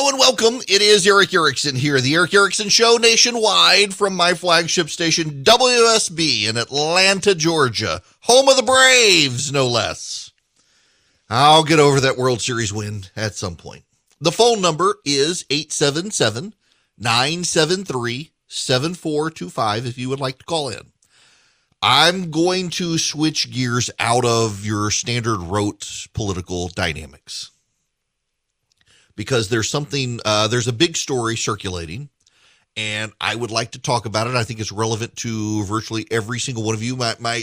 Hello and welcome. It is Eric Erickson here, the Eric Erickson Show nationwide from my flagship station, WSB in Atlanta, Georgia, home of the Braves, no less. I'll get over that World Series win at some point. The phone number is 877-973-7425 if you would like to call in. I'm going to switch gears out of your standard rote political dynamics, because there's something, there's a big story circulating, and I would like to talk about it. I think it's relevant to virtually every single one of you.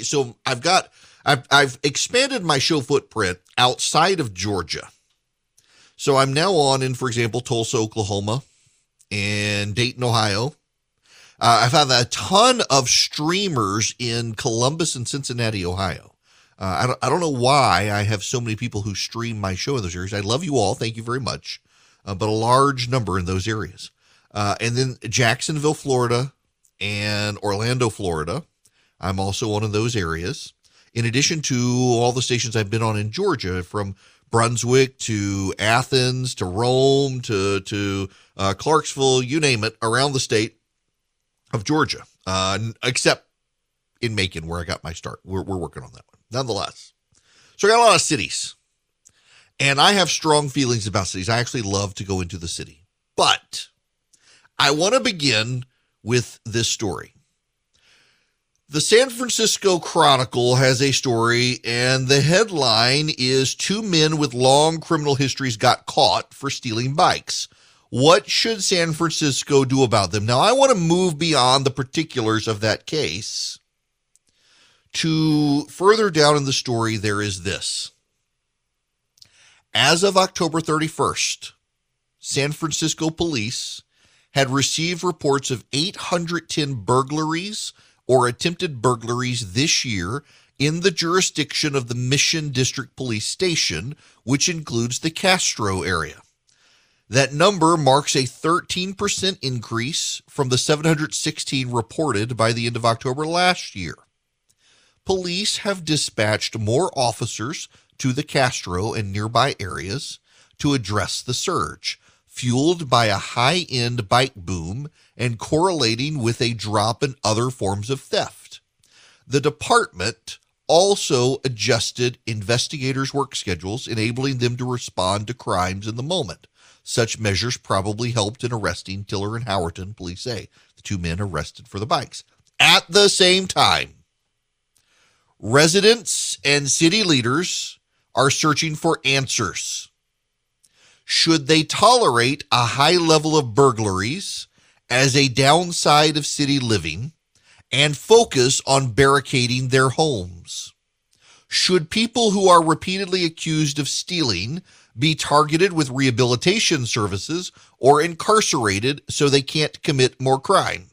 So I've expanded my show footprint outside of Georgia. So I'm now on in, for example, Tulsa, Oklahoma, and Dayton, Ohio. I've had a ton of streamers in Columbus and Cincinnati, Ohio. I don't know why I have so many people who stream my show in those areas. I love you all. Thank you very much. But a large number in those areas. And then Jacksonville, Florida, and Orlando, Florida. I'm also one of those areas. In addition to all the stations I've been on in Georgia, from Brunswick to Athens to Rome to Clarksville, you name it, around the state of Georgia, except in Macon, where I got my start. We're working on that one, nonetheless. So I got a lot of cities, and I have strong feelings about cities. I actually love to go into the city, but I want to begin with this story. The San Francisco Chronicle has a story, and the headline is, "Two men with long criminal histories got caught for stealing bikes. What should San Francisco do about them?" Now, I want to move beyond the particulars of that case to further down in the story. There is this. As of October 31st, San Francisco police had received reports of 810 burglaries or attempted burglaries this year in the jurisdiction of the Mission District Police Station, which includes the Castro area. That number marks a 13% increase from the 716 reported by the end of October last year. Police have dispatched more officers to the Castro and nearby areas to address the surge, fueled by a high-end bike boom and correlating with a drop in other forms of theft. The department also adjusted investigators' work schedules, enabling them to respond to crimes in the moment. Such measures probably helped in arresting Tiller and Howerton, police say, the two men arrested for the bikes. At the same time, residents and city leaders are searching for answers. Should they tolerate a high level of burglaries as a downside of city living and focus on barricading their homes? Should people who are repeatedly accused of stealing be targeted with rehabilitation services or incarcerated so they can't commit more crime?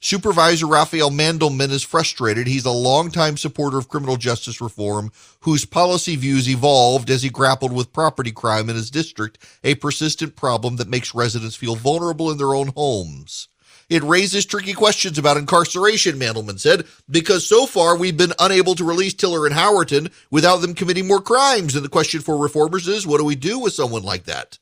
Supervisor Rafael Mandelman is frustrated. He's a longtime supporter of criminal justice reform, whose policy views evolved as he grappled with property crime in his district, a persistent problem that makes residents feel vulnerable in their own homes. "It raises tricky questions about incarceration," Mandelman said, "because so far we've been unable to release Tiller and Howerton without them committing more crimes. And the question for reformers is, what do we do with someone like that?"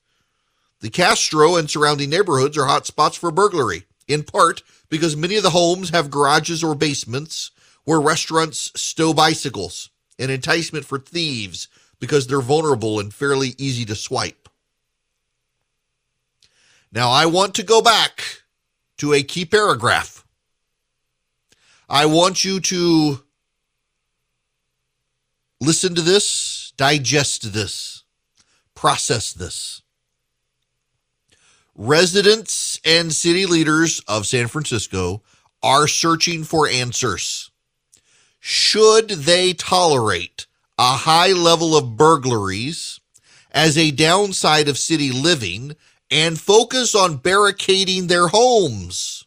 The Castro and surrounding neighborhoods are hot spots for burglary, in part because many of the homes have garages or basements where restaurants stow bicycles, an enticement for thieves because they're vulnerable and fairly easy to swipe. Now, I want to go back to a key paragraph. I want you to listen to this, digest this, process this. Residents and city leaders of San Francisco are searching for answers. Should they tolerate a high level of burglaries as a downside of city living and focus on barricading their homes?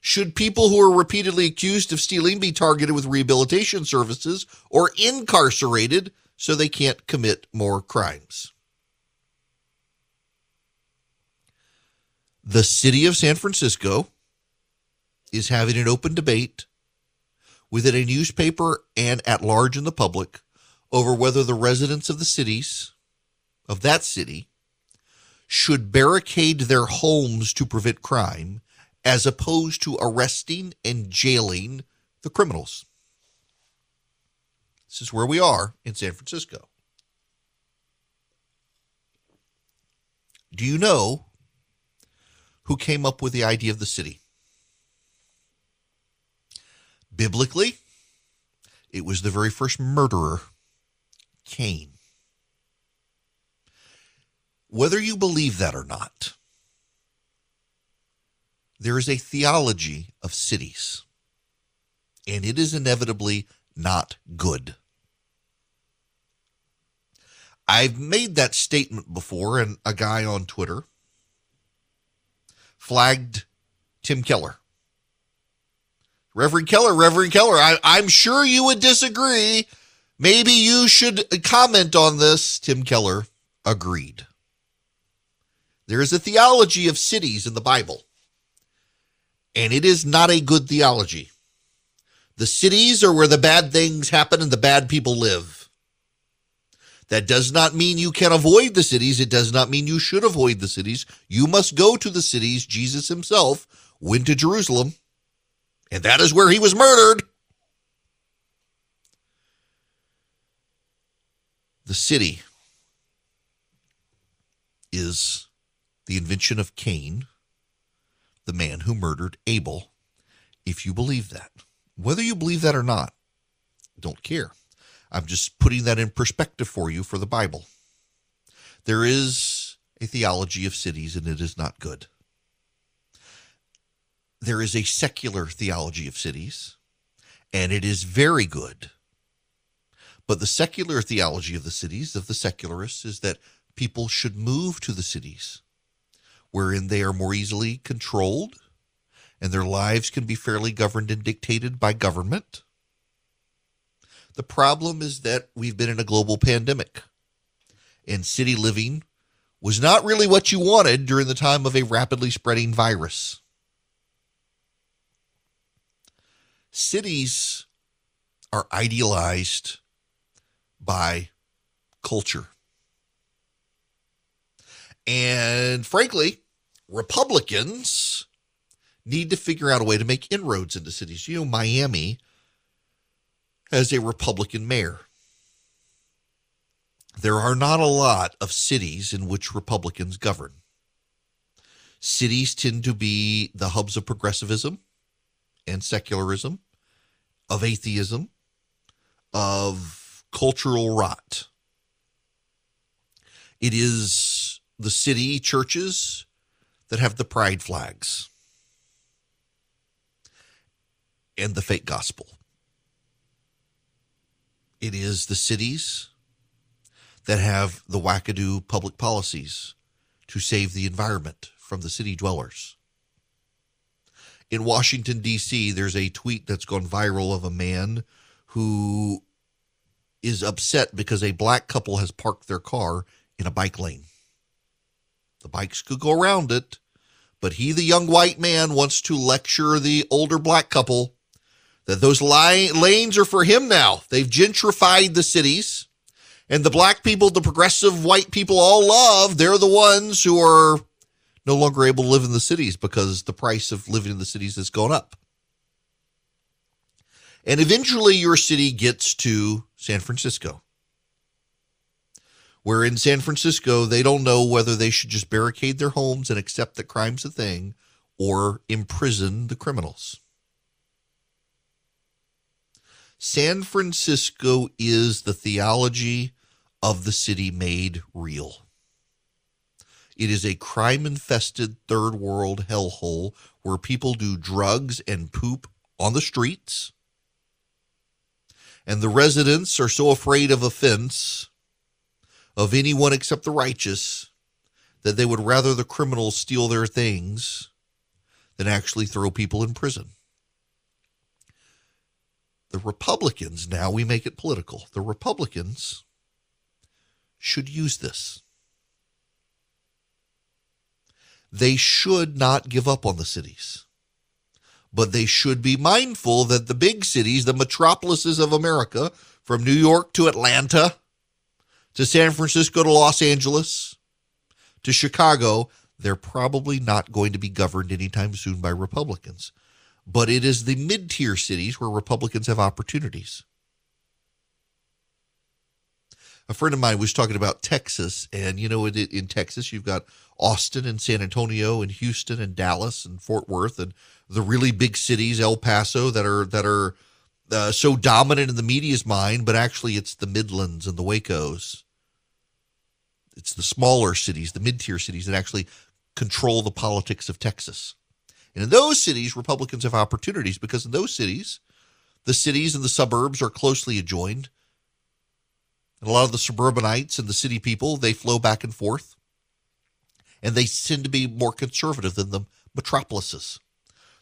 Should people who are repeatedly accused of stealing be targeted with rehabilitation services or incarcerated so they can't commit more crimes? The city of San Francisco is having an open debate within a newspaper and at large in the public over whether the residents of that city should barricade their homes to prevent crime, as opposed to arresting and jailing the criminals. This is where we are in San Francisco. Do you know who came up with the idea of the city? Biblically, it was the very first murderer, Cain. Whether you believe that or not, there is a theology of cities, and it is inevitably not good. I've made that statement before, and a guy on Twitter flagged Tim Keller. Reverend Keller, I'm sure you would disagree. Maybe you should comment on this. Tim Keller agreed. There is a theology of cities in the Bible, and it is not a good theology. The cities are where the bad things happen and the bad people live. That does not mean you can avoid the cities. It does not mean you should avoid the cities. You must go to the cities. Jesus himself went to Jerusalem, and that is where he was murdered. The city is the invention of Cain, the man who murdered Abel, if you believe that. Whether you believe that or not, don't care. I'm just putting that in perspective for you for the Bible. There is a theology of cities, and it is not good. There is a secular theology of cities, and it is very good. But the secular theology of the cities, of the secularists, is that people should move to the cities, wherein they are more easily controlled, and their lives can be fairly governed and dictated by government. The problem is that we've been in a global pandemic, and city living was not really what you wanted during the time of a rapidly spreading virus. Cities are idealized by culture. And frankly, Republicans need to figure out a way to make inroads into cities. You know, Miami has a Republican mayor. There are not a lot of cities in which Republicans govern. Cities tend to be the hubs of progressivism and secularism, of atheism, of cultural rot. It is the city churches that have the pride flags and the fake gospel. It is the cities that have the wackadoo public policies to save the environment from the city dwellers. In Washington, D.C., there's a tweet that's gone viral of a man who is upset because a black couple has parked their car in a bike lane. The bikes could go around it, but he, the young white man, wants to lecture the older black couple that those lanes are for him now. They've gentrified the cities, and the black people, the progressive white people all love, they're the ones who are no longer able to live in the cities because the price of living in the cities has gone up. And eventually your city gets to San Francisco, where in San Francisco, they don't know whether they should just barricade their homes and accept that crime's a thing or imprison the criminals. San Francisco is the theology of the city made real. It is a crime-infested third world hellhole where people do drugs and poop on the streets, and the residents are so afraid of offense of anyone except the righteous that they would rather the criminals steal their things than actually throw people in prison. The Republicans, now we make it political, the Republicans should use this. They should not give up on the cities, but they should be mindful that the big cities, the metropolises of America, from New York to Atlanta, to San Francisco to Los Angeles, to Chicago, they're probably not going to be governed anytime soon by Republicans. But it is the mid-tier cities where Republicans have opportunities. A friend of mine was talking about Texas, and you know, in Texas, you've got Austin and San Antonio and Houston and Dallas and Fort Worth and the really big cities, El Paso, that are so dominant in the media's mind, but actually it's the Midlands and the Wacos. It's the smaller cities, the mid-tier cities that actually control the politics of Texas. And in those cities, Republicans have opportunities because in those cities, the cities and the suburbs are closely adjoined. And a lot of the suburbanites and the city people, they flow back and forth. And they tend to be more conservative than the metropolises.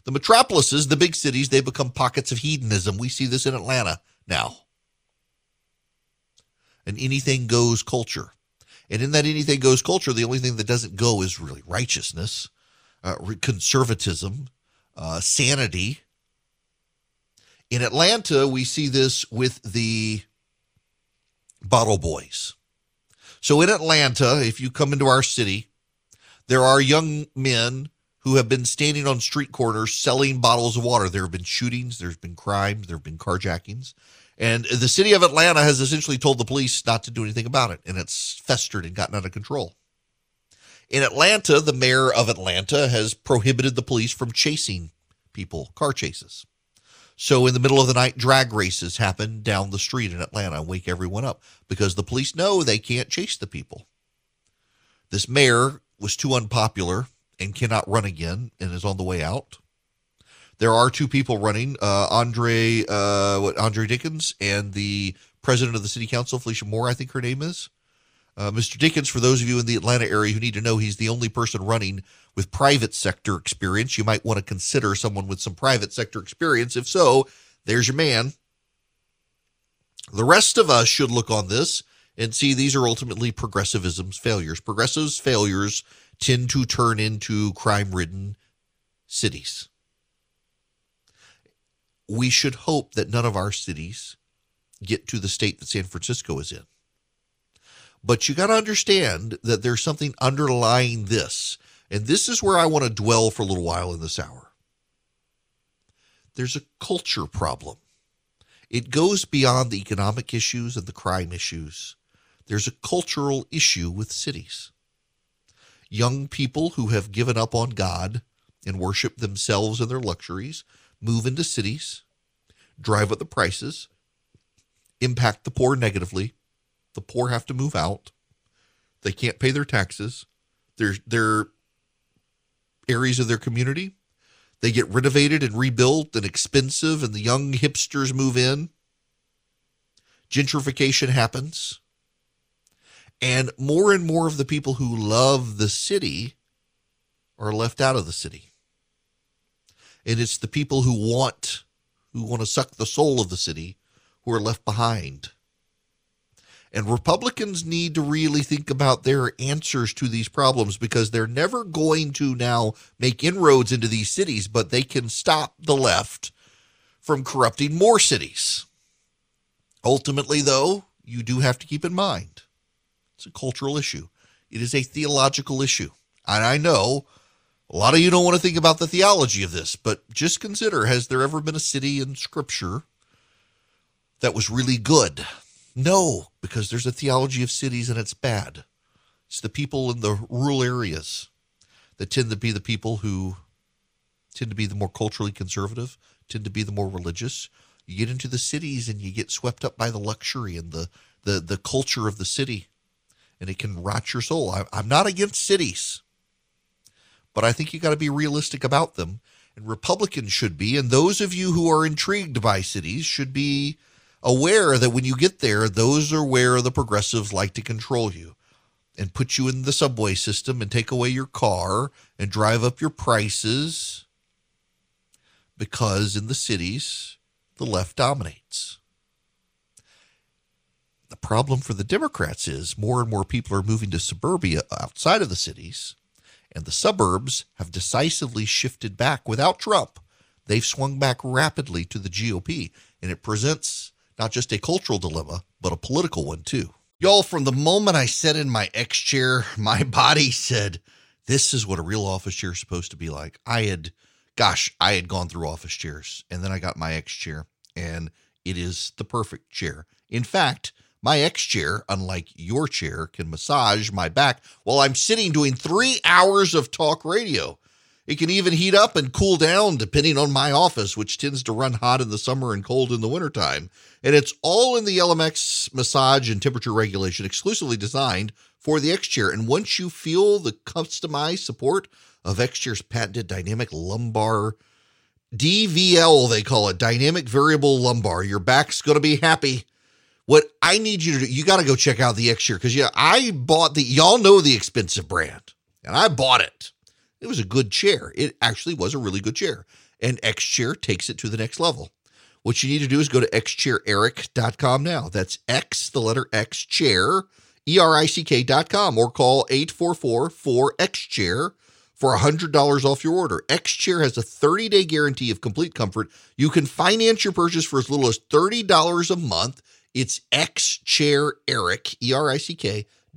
The metropolises, the big cities, they become pockets of hedonism. We see this in Atlanta now. An anything goes culture. And in that anything goes culture, the only thing that doesn't go is really righteousness, conservatism, sanity. In Atlanta, we see this with the bottle boys. So in Atlanta, if you come into our city, there are young men who have been standing on street corners selling bottles of water. There have been shootings, there's been crimes, there have been carjackings. And the city of Atlanta has essentially told the police not to do anything about it, and it's festered and gotten out of control. In Atlanta, the mayor of Atlanta has prohibited the police from chasing people, car chases. So in the middle of the night, drag races happen down the street in Atlanta and wake everyone up because the police know they can't chase the people. This mayor was too unpopular and cannot run again and is on the way out. There are two people running, Andre Dickens and the president of the city council, Felicia Moore, I think her name is. Mr. Dickens, for those of you in the Atlanta area who need to know, he's the only person running with private sector experience. You might want to consider someone with some private sector experience. If so, there's your man. The rest of us should look on this and see these are ultimately progressivism's failures. Progressives' failures tend to turn into crime-ridden cities. We should hope that none of our cities get to the state that San Francisco is in. But you got to understand that there's something underlying this. And this is where I want to dwell for a little while in this hour. There's a culture problem. It goes beyond the economic issues and the crime issues. There's a cultural issue with cities. Young people who have given up on God and worship themselves and their luxuries move into cities, drive up the prices, impact the poor negatively. The poor have to move out. They can't pay their taxes. Their areas of their community, they get renovated and rebuilt and expensive, and the young hipsters move in. Gentrification happens. And more of the people who love the city are left out of the city. And it's the people who want to suck the soul of the city who are left behind. And Republicans need to really think about their answers to these problems because they're never going to now make inroads into these cities, but they can stop the left from corrupting more cities. Ultimately, though, you do have to keep in mind, it's a cultural issue. It is a theological issue. And I know a lot of you don't want to think about the theology of this, but just consider, has there ever been a city in Scripture that was really good? No, because there's a theology of cities and it's bad. It's the people in the rural areas that tend to be the people who tend to be the more culturally conservative, tend to be the more religious. You get into the cities and you get swept up by the luxury and the culture of the city, and it can rot your soul. I'm not against cities, but I think you got to be realistic about them, and Republicans should be, and those of you who are intrigued by cities should be aware that when you get there, those are where the progressives like to control you and put you in the subway system and take away your car and drive up your prices, because in the cities, the left dominates. The problem for the Democrats is more and more people are moving to suburbia outside of the cities, and the suburbs have decisively shifted back without Trump. They've swung back rapidly to the GOP, and it presents not just a cultural dilemma, but a political one too. Y'all, from the moment I sat in my X chair, my body said, this is what a real office chair is supposed to be like. I had gone through office chairs, and then I got my X chair, and it is the perfect chair. In fact, my X chair, unlike your chair, can massage my back while I'm sitting doing 3 hours of talk radio. It can even heat up and cool down depending on my office, which tends to run hot in the summer and cold in the wintertime. And it's all in the LMX massage and temperature regulation, exclusively designed for the X-Chair. And once you feel the customized support of X-Chair's patented dynamic lumbar, DVL they call it, dynamic variable lumbar, your back's going to be happy. What I need you to do, you got to go check out the X-Chair, because I bought y'all know the expensive brand, and I bought it. It was a good chair. It actually was a really good chair. And X-Chair takes it to the next level. What you need to do is go to xchaireric.com now. That's X, the letter X, chair, ERICK.com, or call 844-4X-Chair for $100 off your order. X-Chair has a 30-day guarantee of complete comfort. You can finance your purchase for as little as $30 a month. It's xchaireric,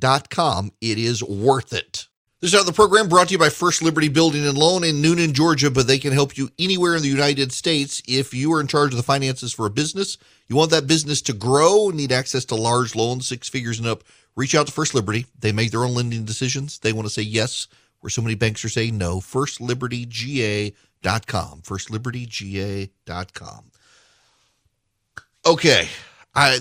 ERICK.com. It is worth it. This is out of the program brought to you by First Liberty Building and Loan in Noonan, Georgia, but they can help you anywhere in the United States. If you are in charge of the finances for a business, you want that business to grow, need access to large loans, 6 figures and up, reach out to First Liberty. They make their own lending decisions. They want to say yes where so many banks are saying no. FirstLibertyGA.com. FirstLibertyGA.com. Okay.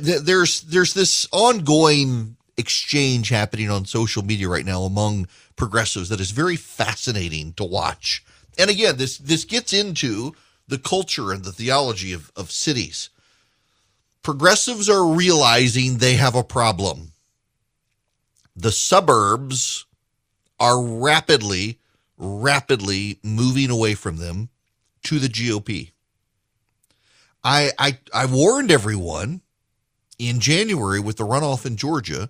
There's this ongoing exchange happening on social media right now among progressives that is very fascinating to watch. And again, this gets into the culture and the theology of cities. Progressives are realizing they have a problem. The suburbs are rapidly moving away from them to the GOP. I warned everyone in January with the runoff in Georgia.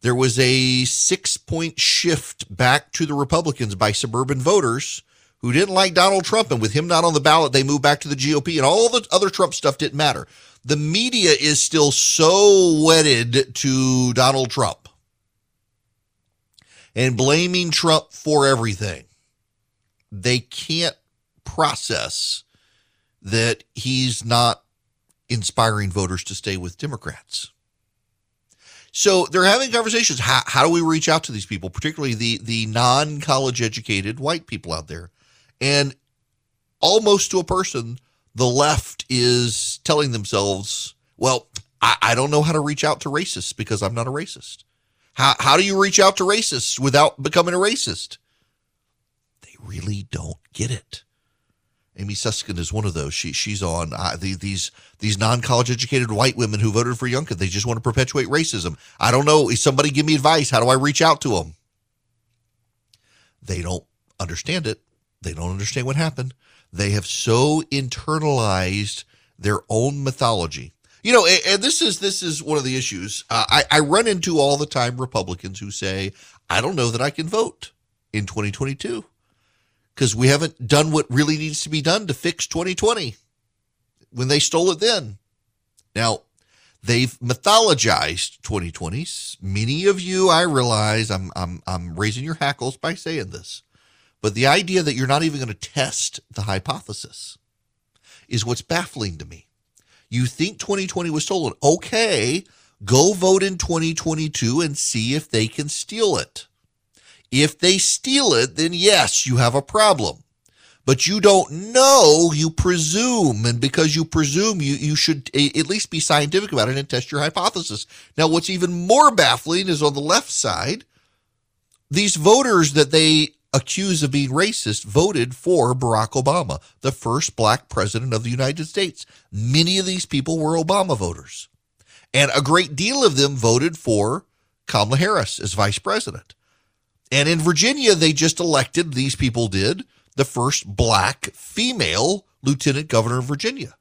There was a 6-point shift back to the Republicans by suburban voters who didn't like Donald Trump. And with him not on the ballot, they moved back to the GOP, and all the other Trump stuff didn't matter. The media is still so wedded to Donald Trump and blaming Trump for everything. They can't process that he's not inspiring voters to stay with Democrats. So they're having conversations. How do we reach out to these people, particularly the non-college educated white people out there? And almost to a person, the left is telling themselves, well, I don't know how to reach out to racists because I'm not a racist. How do you reach out to racists without becoming a racist? They really don't get it. Amy Suskind is one of those. She's on these non-college educated white women who voted for Youngkin. They just want to perpetuate racism. I don't know. Somebody give me advice. How do I reach out to them? They don't understand it. They don't understand what happened. They have so internalized their own mythology. You know, and this is one of the issues. I run into all the time Republicans who say, I don't know that I can vote in 2022. Because we haven't done what really needs to be done to fix 2020 when they stole it then. Now, they've mythologized 2020s. Many of you, I realize, I'm raising your hackles by saying this, but the idea that you're not even going to test the hypothesis is what's baffling to me. You think 2020 was stolen. Okay, go vote in 2022 and see if they can steal it. If they steal it, then yes, you have a problem. But you don't know, you presume. And because you presume, you should at least be scientific about it and test your hypothesis. Now, what's even more baffling is on the left side, these voters that they accuse of being racist voted for Barack Obama, the first black president of the United States. Many of these people were Obama voters. And a great deal of them voted for Kamala Harris as vice president. And in Virginia, they just elected, these people did, the first black female lieutenant governor of Virginia.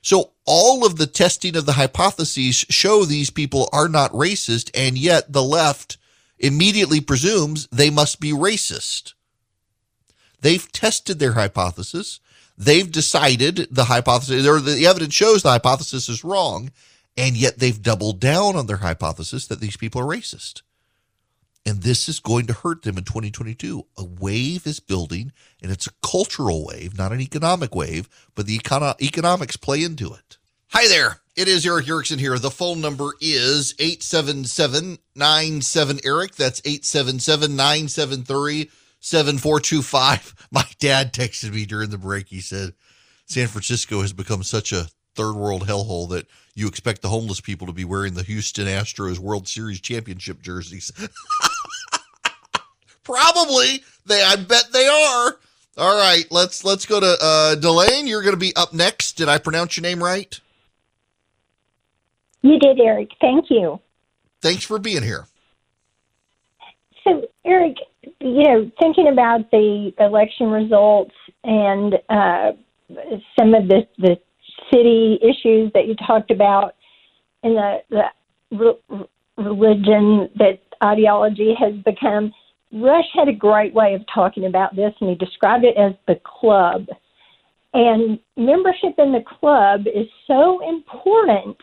So all of the testing of the hypotheses show these people are not racist, and yet the left immediately presumes they must be racist. They've tested their hypothesis. They've decided the hypothesis, or the evidence shows the hypothesis is wrong, And yet they've doubled down on their hypothesis that these people are racist. And this is going to hurt them in 2022. A wave is building, and it's a cultural wave, not an economic wave, but the economics play into it. Hi there. It is Eric Erickson here. The phone number is 877-97-ERIC. That's 877-973-7425. My dad texted me during the break. He said, San Francisco has become such a third world hellhole that you expect the homeless people to be wearing the Houston Astros World Series championship jerseys. Probably. I bet they are. All right, let's go to Delane. You're going to be up next. Did I pronounce your name right? You did, Eric. Thank you. Thanks for being here. So, Eric, you know, thinking about the election results and some of the city issues that you talked about and the religion that ideology has become, Rush had a great way of talking about this, and he described it as the club. And membership in the club is so important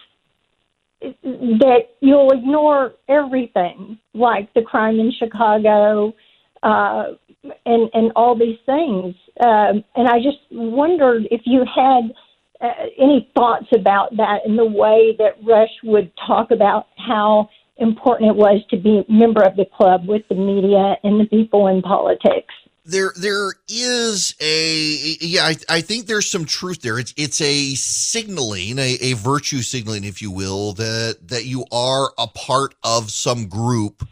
that you'll ignore everything, like the crime in Chicago and all these things. And I just wondered if you had any thoughts about that and the way that Rush would talk about how important it was to be a member of the club with the media and the people in politics. There is I think there's some truth there. It's a signaling, a virtue signaling, if you will, that you are a part of some group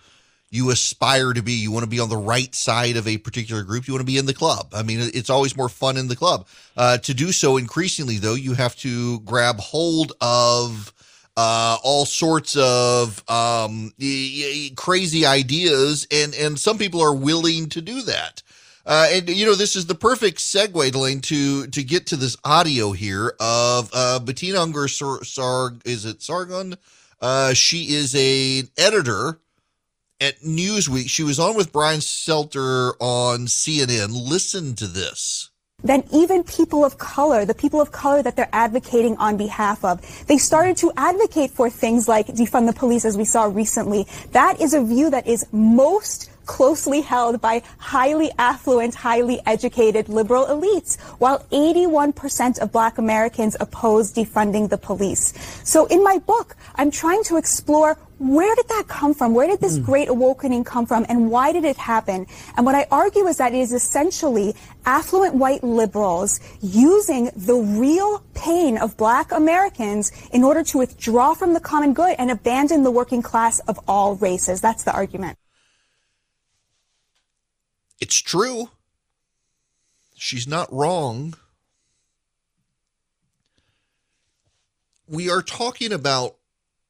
you aspire to be. You want to be on the right side of a particular group. You want to be in the club. I mean, it's always more fun in the club. To do so increasingly, though, you have to grab hold of all sorts of crazy ideas, and some people are willing to do that. And, you know, this is the perfect segue, Delane, to get to this audio here of Bettina Unger Sargon? She is an editor at Newsweek. She was on with Brian Stelter on CNN. Listen to this. Then even people of color, the people of color that they're advocating on behalf of, they started to advocate for things like defund the police, as we saw recently. That is a view that is most closely held by highly affluent, highly educated liberal elites, while 81% of Black Americans oppose defunding the police. So in my book, I'm trying to explore, where did that come from? Where did this great awakening come from, and why did it happen? And what I argue is that it is essentially affluent white liberals using the real pain of Black Americans in order to withdraw from the common good and abandon the working class of all races. That's the argument. It's true. She's not wrong. We are talking about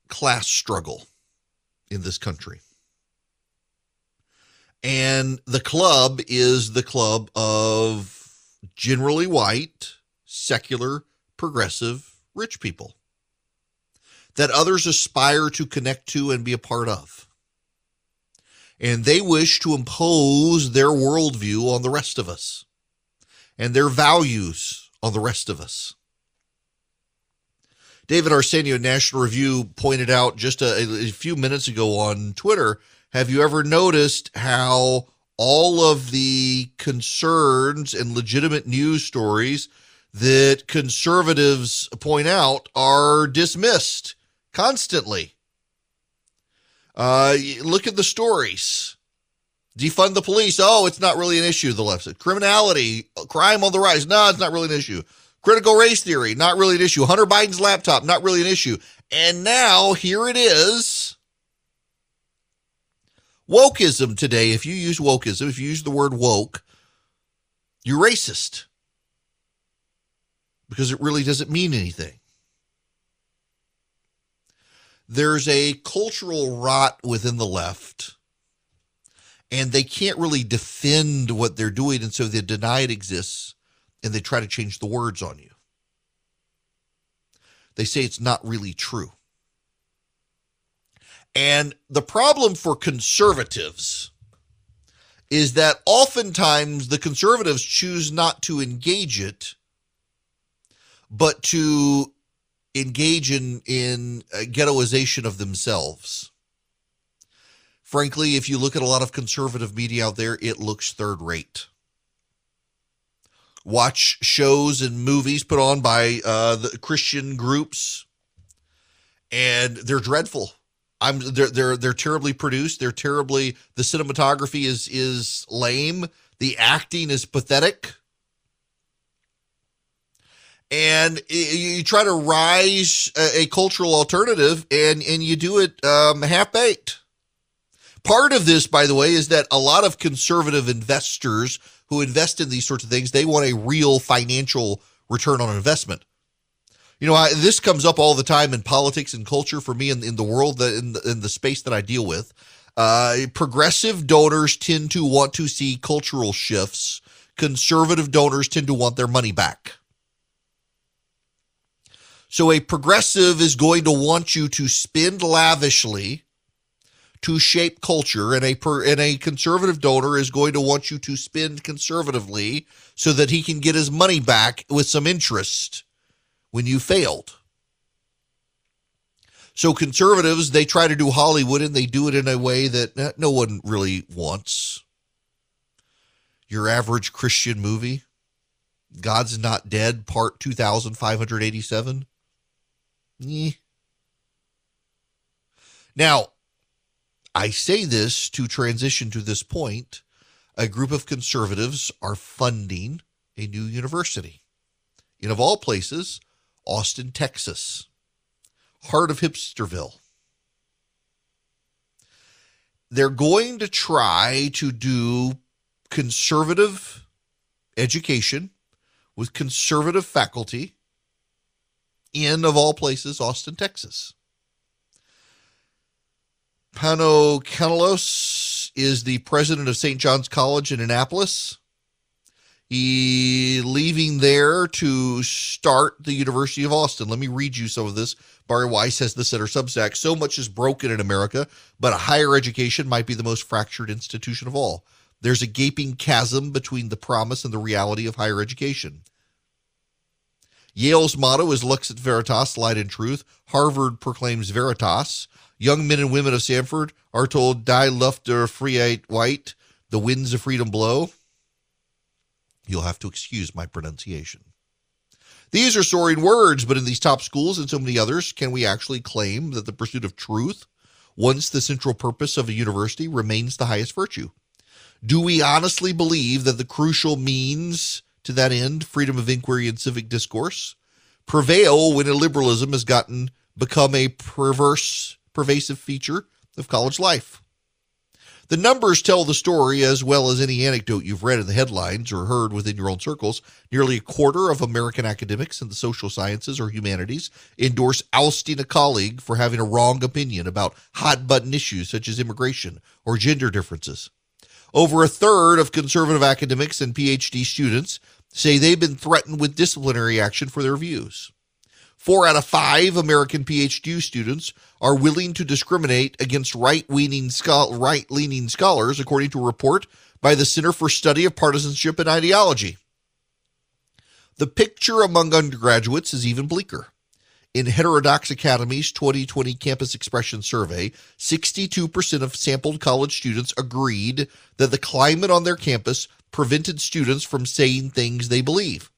class struggle in this country. And the club is the club of generally white, secular, progressive, rich people that others aspire to connect to and be a part of. And they wish to impose their worldview on the rest of us and their values on the rest of us. David Arsenio, National Review, pointed out just a few minutes ago on Twitter, have you ever noticed how all of the concerns and legitimate news stories that conservatives point out are dismissed constantly? Look at the stories. Defund the police. Oh, it's not really an issue, the left said. Criminality, crime on the rise. No, it's not really an issue. Critical race theory, not really an issue. Hunter Biden's laptop, not really an issue. And now here it is. Wokeism today, if you use wokeism, if you use the word woke, you're racist. Because it really doesn't mean anything. There's a cultural rot within the left, and they can't really defend what they're doing, and so they deny it exists, and they try to change the words on you. They say it's not really true. And the problem for conservatives is that oftentimes the conservatives choose not to engage it, but to engage in ghettoization of themselves. Frankly, if you look at a lot of conservative media out there, it looks third rate. Watch shows and movies put on by the Christian groups, and they're dreadful. They're terribly produced. They're terribly. The cinematography is lame. The acting is pathetic. And you try to rise a cultural alternative, and you do it half-baked. Part of this, by the way, is that a lot of conservative investors who invest in these sorts of things, they want a real financial return on investment. You know, this comes up all the time in politics and culture for me in the world, in the space that I deal with. Progressive donors tend to want to see cultural shifts. Conservative donors tend to want their money back. So a progressive is going to want you to spend lavishly to shape culture, and a conservative donor is going to want you to spend conservatively so that he can get his money back with some interest when you failed. So conservatives, they try to do Hollywood, and they do it in a way that no one really wants. Your average Christian movie, God's Not Dead, Part 2587. Now, I say this to transition to this point. A group of conservatives are funding a new university in, of all places, Austin, Texas, heart of Hipsterville. They're going to try to do conservative education with conservative faculty in, of all places, Austin, Texas. Pano Kanelos is the president of St. John's College in Annapolis. He leaving there to start the University of Austin. Let me read you some of this. Barry Weiss has this at her Substack. So much is broken in America, but higher education might be the most fractured institution of all. There's a gaping chasm between the promise and the reality of higher education. Yale's motto is Lux et Veritas, light and truth. Harvard proclaims Veritas. Young men and women of Stanford are told, Die Luft der Freiheit White, the winds of freedom blow. You'll have to excuse my pronunciation. These are soaring words, but in these top schools and so many others, can we actually claim that the pursuit of truth, once the central purpose of a university, remains the highest virtue? Do we honestly believe that the crucial means to that end, freedom of inquiry and civic discourse, prevail when illiberalism has become a pervasive feature of college life? The numbers tell the story as well as any anecdote you've read in the headlines or heard within your own circles. Nearly a quarter of American academics in the social sciences or humanities endorse ousting a colleague for having a wrong opinion about hot-button issues such as immigration or gender differences. Over a third of conservative academics and PhD students say they've been threatened with disciplinary action for their views. 4 out of 5 American PhD students are willing to discriminate against right-leaning scholars, according to a report by the Center for Study of Partisanship and Ideology. The picture among undergraduates is even bleaker. In Heterodox Academy's 2020 Campus Expression Survey, 62% of sampled college students agreed that the climate on their campus prevented students from saying things they believe.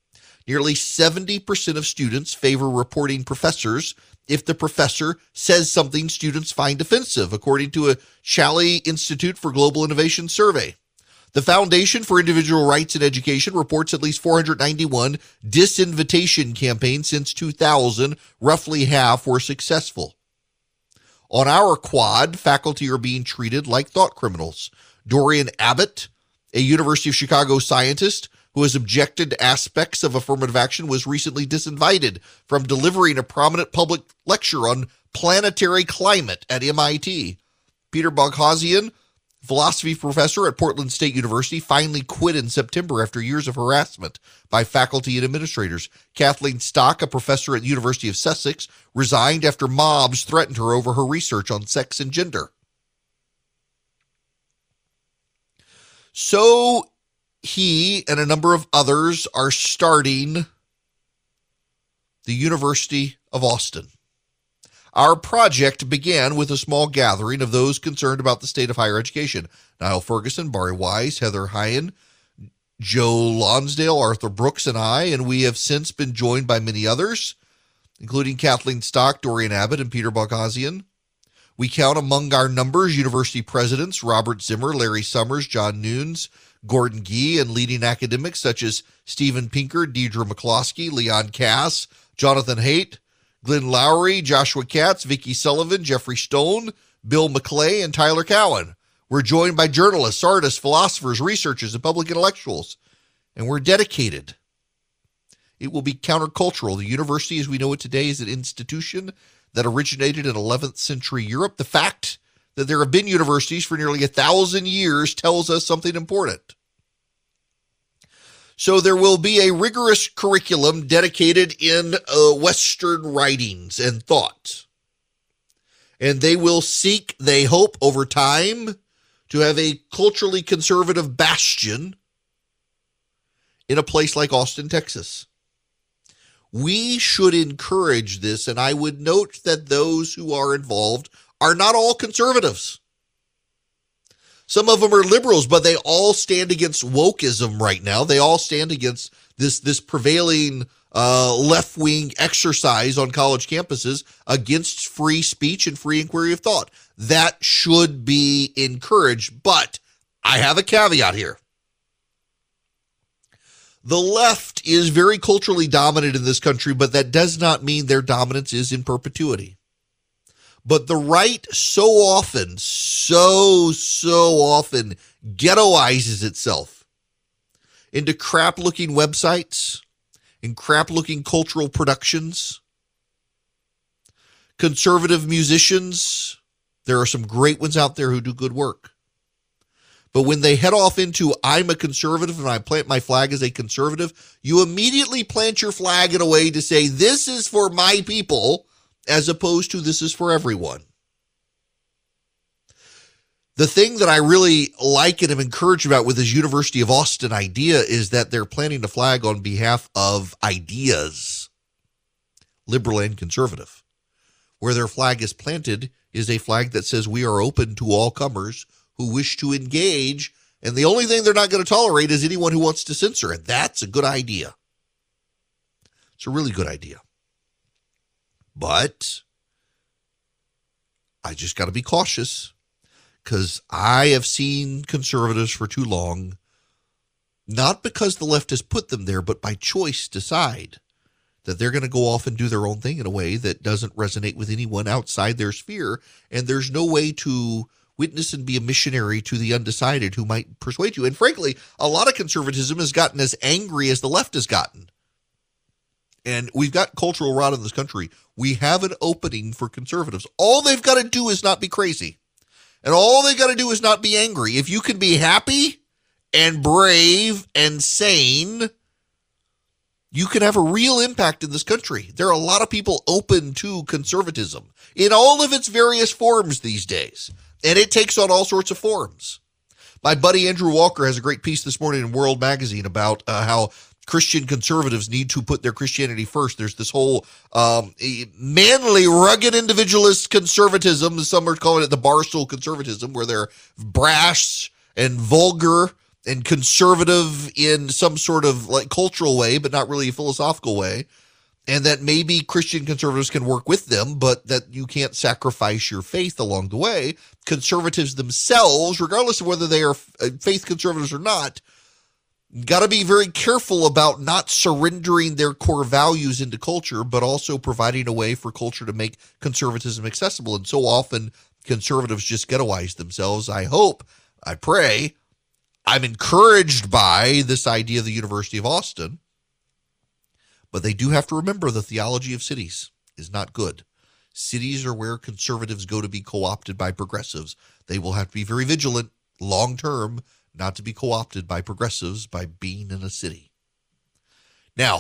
Nearly 70% of students favor reporting professors if the professor says something students find offensive, according to a Challey Institute for Global Innovation survey. The Foundation for Individual Rights in Education reports at least 491 disinvitation campaigns since 2000. Roughly half were successful. On our quad, faculty are being treated like thought criminals. Dorian Abbott, a University of Chicago scientist who has objected to aspects of affirmative action, was recently disinvited from delivering a prominent public lecture on planetary climate at MIT. Peter Boghossian, philosophy professor at Portland State University, finally quit in September after years of harassment by faculty and administrators. Kathleen Stock, a professor at the University of Sussex, resigned after mobs threatened her over her research on sex and gender. So he and a number of others are starting the University of Austin. Our project began with a small gathering of those concerned about the state of higher education. Niall Ferguson, Barry Weiss, Heather Hyen, Joe Lonsdale, Arthur Brooks, and I, and we have since been joined by many others, including Kathleen Stock, Dorian Abbott, and Peter Balkazian. We count among our numbers university presidents Robert Zimmer, Larry Summers, John Nunes, Gordon Gee, and leading academics such as Steven Pinker, Deidre McCloskey, Leon Cass, Jonathan Haidt, Glenn Lowry, Joshua Katz, Vicki Sullivan, Jeffrey Stone, Bill McClay, and Tyler Cowan. We're joined by journalists, artists, philosophers, researchers, and public intellectuals, and we're dedicated. It will be countercultural. The university as we know it today is an institution that originated in 11th century Europe. The fact that there have been universities for nearly 1,000 years tells us something important. So there will be a rigorous curriculum dedicated in Western writings and thought. And they will seek, they hope, over time to have a culturally conservative bastion in a place like Austin, Texas. We should encourage this, and I would note that those who are involved are not all conservatives. Some of them are liberals, but they all stand against wokeism right now. They all stand against this prevailing left-wing exercise on college campuses against free speech and free inquiry of thought. That should be encouraged, but I have a caveat here. The left is very culturally dominant in this country, but that does not mean their dominance is in perpetuity. But the right so often ghettoizes itself into crap-looking websites and crap-looking cultural productions. Conservative musicians, there are some great ones out there who do good work. But when they head off into, I'm a conservative and I plant my flag as a conservative, you immediately plant your flag in a way to say, this is for my people, as opposed to this is for everyone. The thing that I really like and am encouraged about with this University of Austin idea is that they're planting a flag on behalf of ideas, liberal and conservative. Where their flag is planted is a flag that says we are open to all comers who wish to engage, and the only thing they're not going to tolerate is anyone who wants to censor it. That's a good idea. It's a really good idea. But I just got to be cautious because I have seen conservatives for too long, not because the left has put them there, but by choice decide that they're going to go off and do their own thing in a way that doesn't resonate with anyone outside their sphere. And there's no way to witness and be a missionary to the undecided who might persuade you. And frankly, a lot of conservatism has gotten as angry as the left has gotten. And we've got cultural rot in this country. We have an opening for conservatives. All they've got to do is not be crazy. And all they got to do is not be angry. If you can be happy and brave and sane, you can have a real impact in this country. There are a lot of people open to conservatism in all of its various forms these days. And it takes on all sorts of forms. My buddy Andrew Walker has a great piece this morning in World Magazine about how Christian conservatives need to put their Christianity first. There's this whole manly, rugged individualist conservatism. Some are calling it the barstool conservatism, where they're brash and vulgar and conservative in some sort of like cultural way, but not really a philosophical way. And that maybe Christian conservatives can work with them, but that you can't sacrifice your faith along the way. Conservatives themselves, regardless of whether they are faith conservatives or not, got to be very careful about not surrendering their core values into culture, but also providing a way for culture to make conservatism accessible. And so often conservatives just ghettoize themselves. I hope, I pray, I'm encouraged by this idea of the University of Austin, but they do have to remember the theology of cities is not good. Cities are where conservatives go to be co-opted by progressives. They will have to be very vigilant long-term not to be co-opted by progressives by being in a city. Now,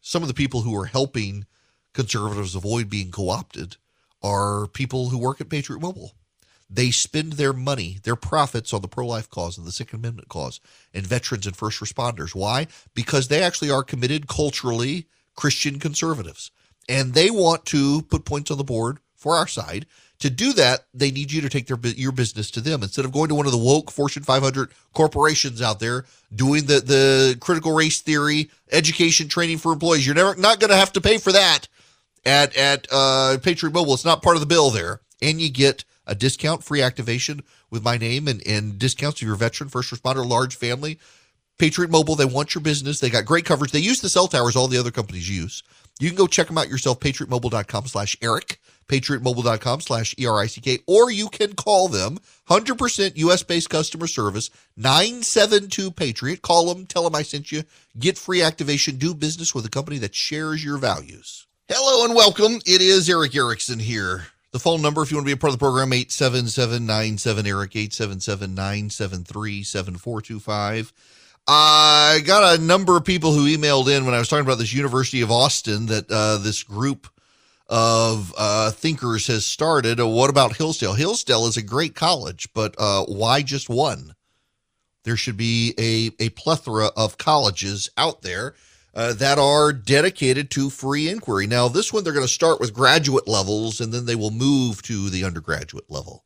some of the people who are helping conservatives avoid being co-opted are people who work at Patriot Mobile. They spend their money, their profits on the pro-life cause and the Second Amendment cause and veterans and first responders. Why? Because they actually are committed culturally Christian conservatives. and they want to put points on the board for our side. To do that, they need you to take your business to them. Instead of going to one of the woke Fortune 500 corporations out there doing the critical race theory, education training for employees, you're not going to have to pay for that at Patriot Mobile. It's not part of the bill there. And you get a discount, free activation with my name and discounts if you're a veteran, first responder, large family. Patriot Mobile, they want your business. They got great coverage. They use the cell towers all the other companies use. You can go check them out yourself, patriotmobile.com/Eric. patriotmobile.com/ERICK, or you can call them, 100% U.S.-based customer service, 972-PATRIOT. Call them, tell them I sent you, get free activation, do business with a company that shares your values. Hello and welcome. It is Eric Erickson here. The phone number, if you want to be a part of the program, 877-97-ERIC, 877-973-7425. I got a number of people who emailed in when I was talking about this University of Austin that this group of thinkers has started. What about Hillsdale? Hillsdale is a great college, but why just one? There should be a plethora of colleges out there that are dedicated to free inquiry. Now, this one, they're going to start with graduate levels, and then they will move to the undergraduate level.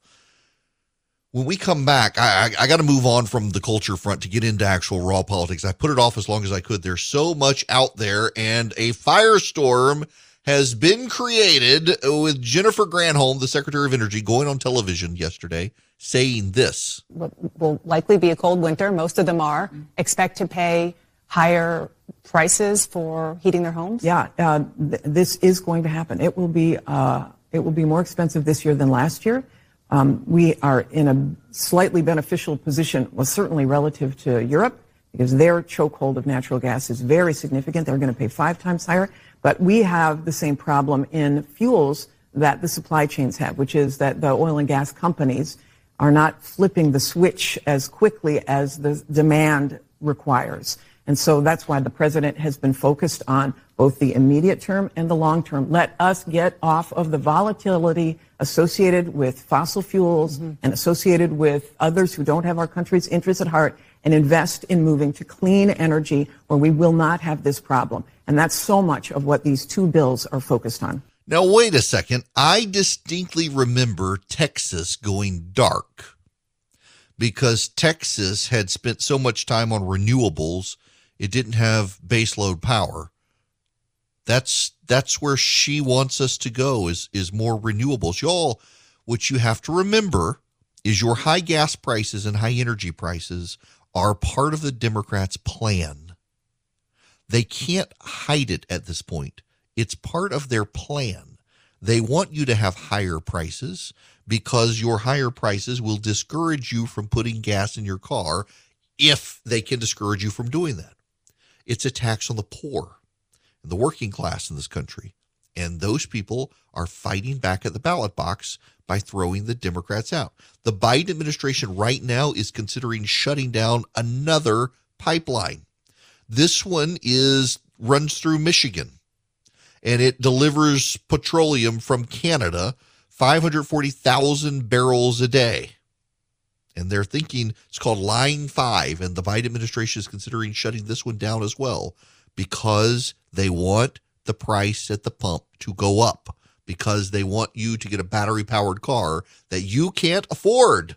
When we come back, I got to move on from the culture front to get into actual raw politics. I put it off as long as I could. There's so much out there, and a firestorm has been created with Jennifer Granholm, the Secretary of Energy, going on television yesterday saying this. What will likely be a cold winter. Most of them are. Expect to pay higher prices for heating their homes? Yeah, this is going to happen. It will be more expensive this year than last year. We are in a slightly beneficial position, well, certainly relative to Europe, because their chokehold of natural gas is very significant. They're going to pay 5 times higher. But we have the same problem in fuels that the supply chains have, which is that the oil and gas companies are not flipping the switch as quickly as the demand requires. And so that's why the president has been focused on both the immediate term and the long term. Let us get off of the volatility associated with fossil fuels and associated with others who don't have our country's interests at heart, and invest in moving to clean energy where we will not have this problem. And that's so much of what these two bills are focused on. Now, wait a second. I distinctly remember Texas going dark because Texas had spent so much time on renewables, it didn't have baseload power. That's where she wants us to go, is more renewables. Y'all, what you have to remember is your high gas prices and high energy prices are part of the Democrats' plan. They can't hide it at this point. It's part of their plan. They want you to have higher prices because your higher prices will discourage you from putting gas in your car if they can discourage you from doing that. It's a tax on the poor and the working class in this country. And those people are fighting back at the ballot box by throwing the Democrats out. The Biden administration right now is considering shutting down another pipeline. This one runs through Michigan, and it delivers petroleum from Canada, 540,000 barrels a day. And they're thinking it's called Line 5, and the Biden administration is considering shutting this one down as well because they want the price at the pump to go up, because they want you to get a battery-powered car that you can't afford.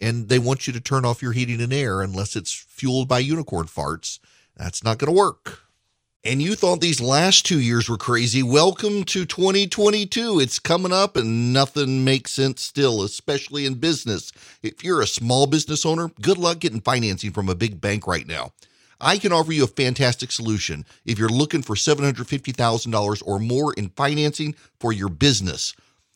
And they want you to turn off your heating and air unless it's fueled by unicorn farts. That's not going to work. And you thought these last 2 years were crazy. Welcome to 2022. It's coming up and nothing makes sense still, especially in business. If you're a small business owner, good luck getting financing from a big bank right now. I can offer you a fantastic solution if you're looking for $750,000 or more in financing for your business.